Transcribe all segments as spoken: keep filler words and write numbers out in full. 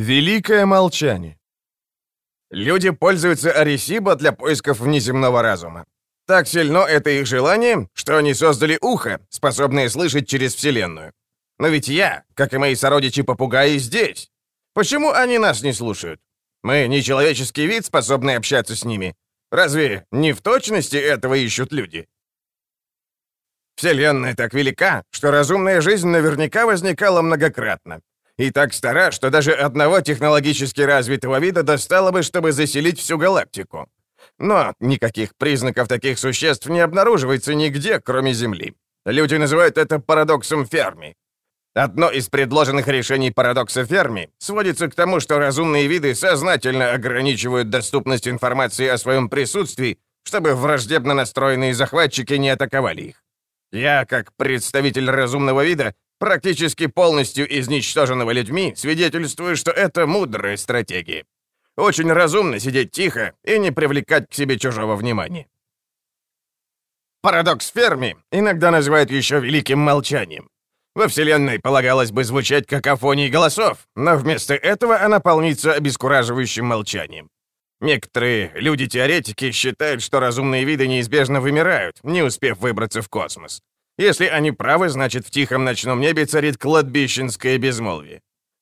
Великое молчание. Люди пользуются Аресибо для поисков внеземного разума. Так сильно это их желание, что они создали ухо, способное слышать через Вселенную. Но ведь я, как и мои сородичи-попугаи, здесь. Почему они нас не слушают? Мы не человеческий вид, способный общаться с ними. Разве не в точности этого ищут люди? Вселенная так велика, что разумная жизнь наверняка возникала многократно. И так стара, что даже одного технологически развитого вида достало бы, чтобы заселить всю галактику. Но никаких признаков таких существ не обнаруживается нигде, кроме Земли. Люди называют это парадоксом Ферми. Одно из предложенных решений парадокса Ферми сводится к тому, что разумные виды сознательно ограничивают доступность информации о своем присутствии, чтобы враждебно настроенные захватчики не атаковали их. Я, как представитель разумного вида, практически полностью изничтоженного людьми, свидетельствую, что это мудрая стратегия. Очень разумно сидеть тихо и не привлекать к себе чужого внимания. Парадокс Ферми иногда называют еще «великим молчанием». Во Вселенной полагалось бы звучать какофонией голосов, но вместо этого она полнится обескураживающим молчанием. Некоторые люди-теоретики считают, что разумные виды неизбежно вымирают, не успев выбраться в космос. Если они правы, значит, в тихом ночном небе царит кладбищенское безмолвие.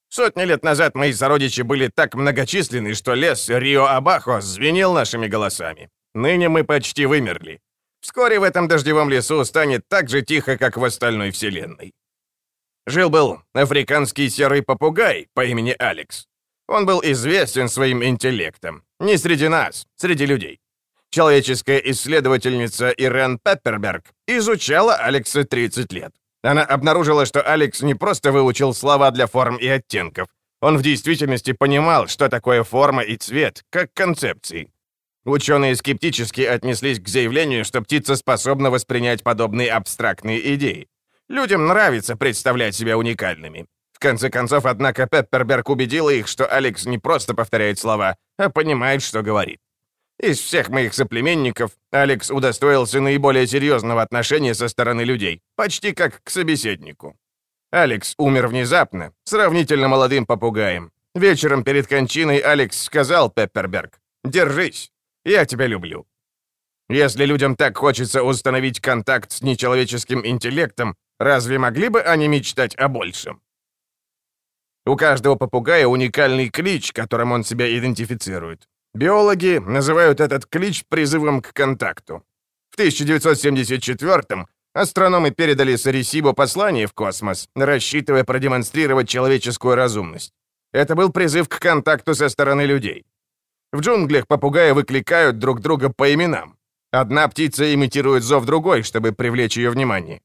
Сотни лет назад мои сородичи были так многочисленны, что лес Рио-Абахо звенел нашими голосами. Ныне мы почти вымерли. Вскоре в этом дождевом лесу станет так же тихо, как в остальной Вселенной. Жил-был африканский серый попугай по имени Алекс. Он был известен своим интеллектом. Не среди нас, среди людей. Человеческая исследовательница Ирен Пепперберг изучала Алекса тридцать лет. Она обнаружила, что Алекс не просто выучил слова для форм и оттенков. Он в действительности понимал, что такое форма и цвет, как концепции. Ученые скептически отнеслись к заявлению, что птица способна воспринять подобные абстрактные идеи. Людям нравится представлять себя уникальными. В конце концов, однако, Пепперберг убедила их, что Алекс не просто повторяет слова, а понимает, что говорит. Из всех моих соплеменников Алекс удостоился наиболее серьезного отношения со стороны людей, почти как к собеседнику. Алекс умер внезапно, сравнительно молодым попугаем. Вечером перед кончиной Алекс сказал Пепперберг: «Держись, я тебя люблю». Если людям так хочется установить контакт с нечеловеческим интеллектом, разве могли бы они мечтать о большем? У каждого попугая уникальный клич, которым он себя идентифицирует. Биологи называют этот клич призывом к контакту. В тысяча девятьсот семьдесят четвёртом астрономы передали Сарисибо послание в космос, рассчитывая продемонстрировать человеческую разумность. Это был призыв к контакту со стороны людей. В джунглях попугаи выкликают друг друга по именам. Одна птица имитирует зов другой, чтобы привлечь ее внимание.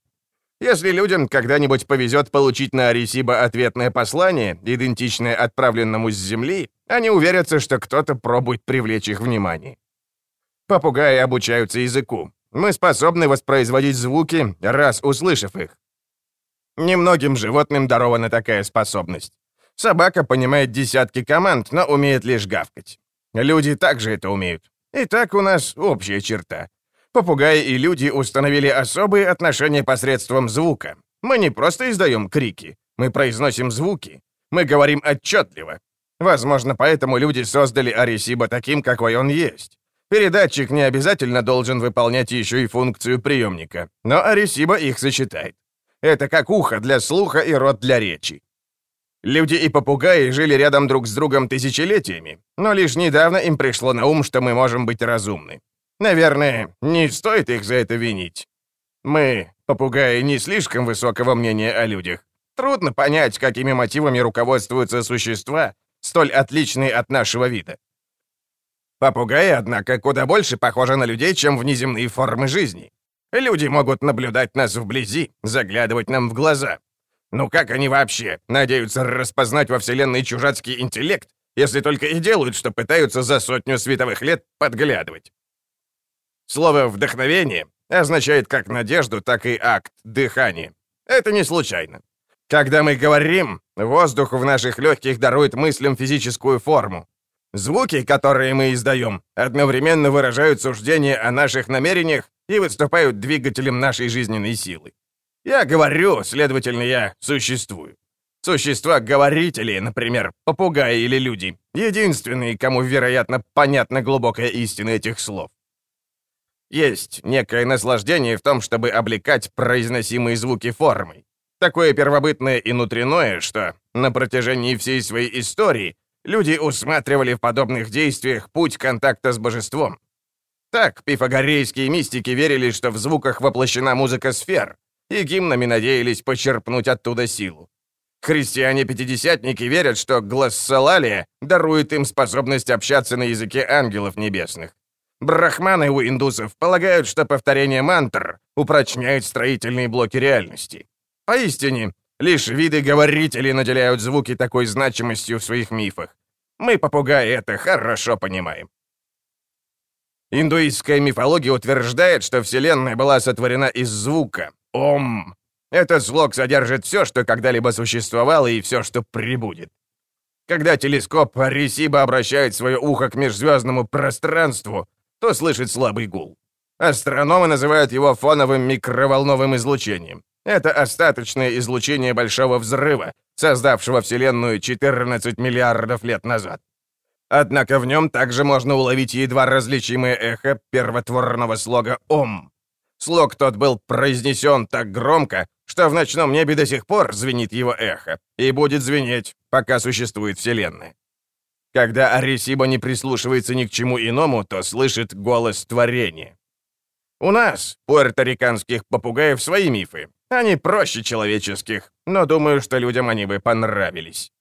Если людям когда-нибудь повезет получить на Аресибо ответное послание, идентичное отправленному с Земли, они уверятся, что кто-то пробует привлечь их внимание. Попугаи обучаются языку. Мы способны воспроизводить звуки, раз услышав их. Немногим животным дарована такая способность. Собака понимает десятки команд, но умеет лишь гавкать. Люди также это умеют. Итак, у нас общая черта. Попугаи и люди установили особые отношения посредством звука. Мы не просто издаем крики, мы произносим звуки. Мы говорим отчетливо. Возможно, поэтому люди создали Аресибо таким, какой он есть. Передатчик не обязательно должен выполнять еще и функцию приемника, но Аресибо их сочетает. Это как ухо для слуха и рот для речи. Люди и попугаи жили рядом друг с другом тысячелетиями, но лишь недавно им пришло на ум, что мы можем быть разумны. Наверное, не стоит их за это винить. Мы, попугаи, не слишком высокого мнения о людях. Трудно понять, какими мотивами руководствуются существа, столь отличные от нашего вида. Попугаи, однако, куда больше похожи на людей, чем внеземные формы жизни. Люди могут наблюдать нас вблизи, заглядывать нам в глаза. Ну как они вообще надеются распознать во Вселенной чужацкий интеллект, если только и делают, что пытаются за сотню световых лет подглядывать? Слово «вдохновение» означает как надежду, так и акт дыхания. Это не случайно. Когда мы говорим, воздух в наших легких дарует мыслям физическую форму. Звуки, которые мы издаем, одновременно выражают суждение о наших намерениях и выступают двигателем нашей жизненной силы. Я говорю, следовательно, я существую. Существа-говорители, например, попугаи или люди, единственные, кому, вероятно, понятна глубокая истина этих слов. Есть некое наслаждение в том, чтобы облекать произносимые звуки формой. Такое первобытное и внутреннее, что на протяжении всей своей истории люди усматривали в подобных действиях путь контакта с божеством. Так пифагорейские мистики верили, что в звуках воплощена музыка сфер, и гимнами надеялись почерпнуть оттуда силу. Христиане-пятидесятники верят, что глоссолалия дарует им способность общаться на языке ангелов небесных. Брахманы у индусов полагают, что повторение мантр упрочняет строительные блоки реальности. Поистине, лишь виды-говорители наделяют звуки такой значимостью в своих мифах. Мы, попугаи, это хорошо понимаем. Индуистская мифология утверждает, что Вселенная была сотворена из звука «Ом». Этот слог содержит все, что когда-либо существовало, и все, что прибудет. Когда телескоп Аресибо обращает свое ухо к межзвездному пространству, то слышит слабый гул. Астрономы называют его фоновым микроволновым излучением. Это остаточное излучение Большого Взрыва, создавшего Вселенную четырнадцать миллиардов лет назад. Однако в нем также можно уловить едва различимое эхо первотворного слога «Ом». Слог тот был произнесен так громко, что в ночном небе до сих пор звенит его эхо, и будет звенеть, пока существует Вселенная. Когда Аресибо не прислушивается ни к чему иному, то слышит голос творения. У нас, пуэрториканских попугаев, свои мифы. Они проще человеческих, но думаю, что людям они бы понравились.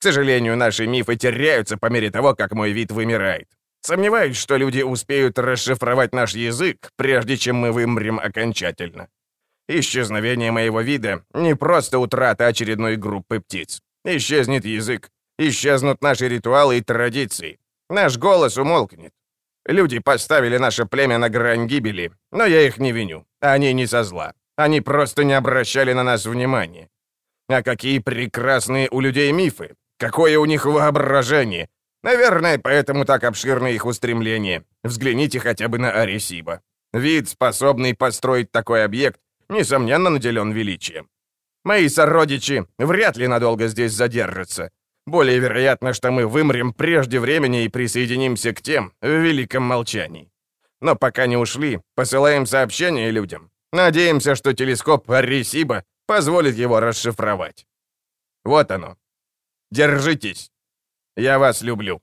К сожалению, наши мифы теряются по мере того, как мой вид вымирает. Сомневаюсь, что люди успеют расшифровать наш язык, прежде чем мы вымрем окончательно. Исчезновение моего вида — не просто утрата очередной группы птиц. Исчезнет язык, исчезнут наши ритуалы и традиции. Наш голос умолкнет. Люди поставили наше племя на грань гибели, но я их не виню. Они не со зла. Они просто не обращали на нас внимания. А какие прекрасные у людей мифы! Какое у них воображение! Наверное, поэтому так обширно их устремление. Взгляните хотя бы на Аресибо. Вид, способный построить такой объект, несомненно, наделен величием. Мои сородичи вряд ли надолго здесь задержатся. Более вероятно, что мы вымрем прежде времени и присоединимся к тем в Великом Молчании. Но пока не ушли, посылаем сообщение людям. Надеемся, что телескоп Аресибо позволит его расшифровать. Вот оно. Держитесь. Я вас люблю.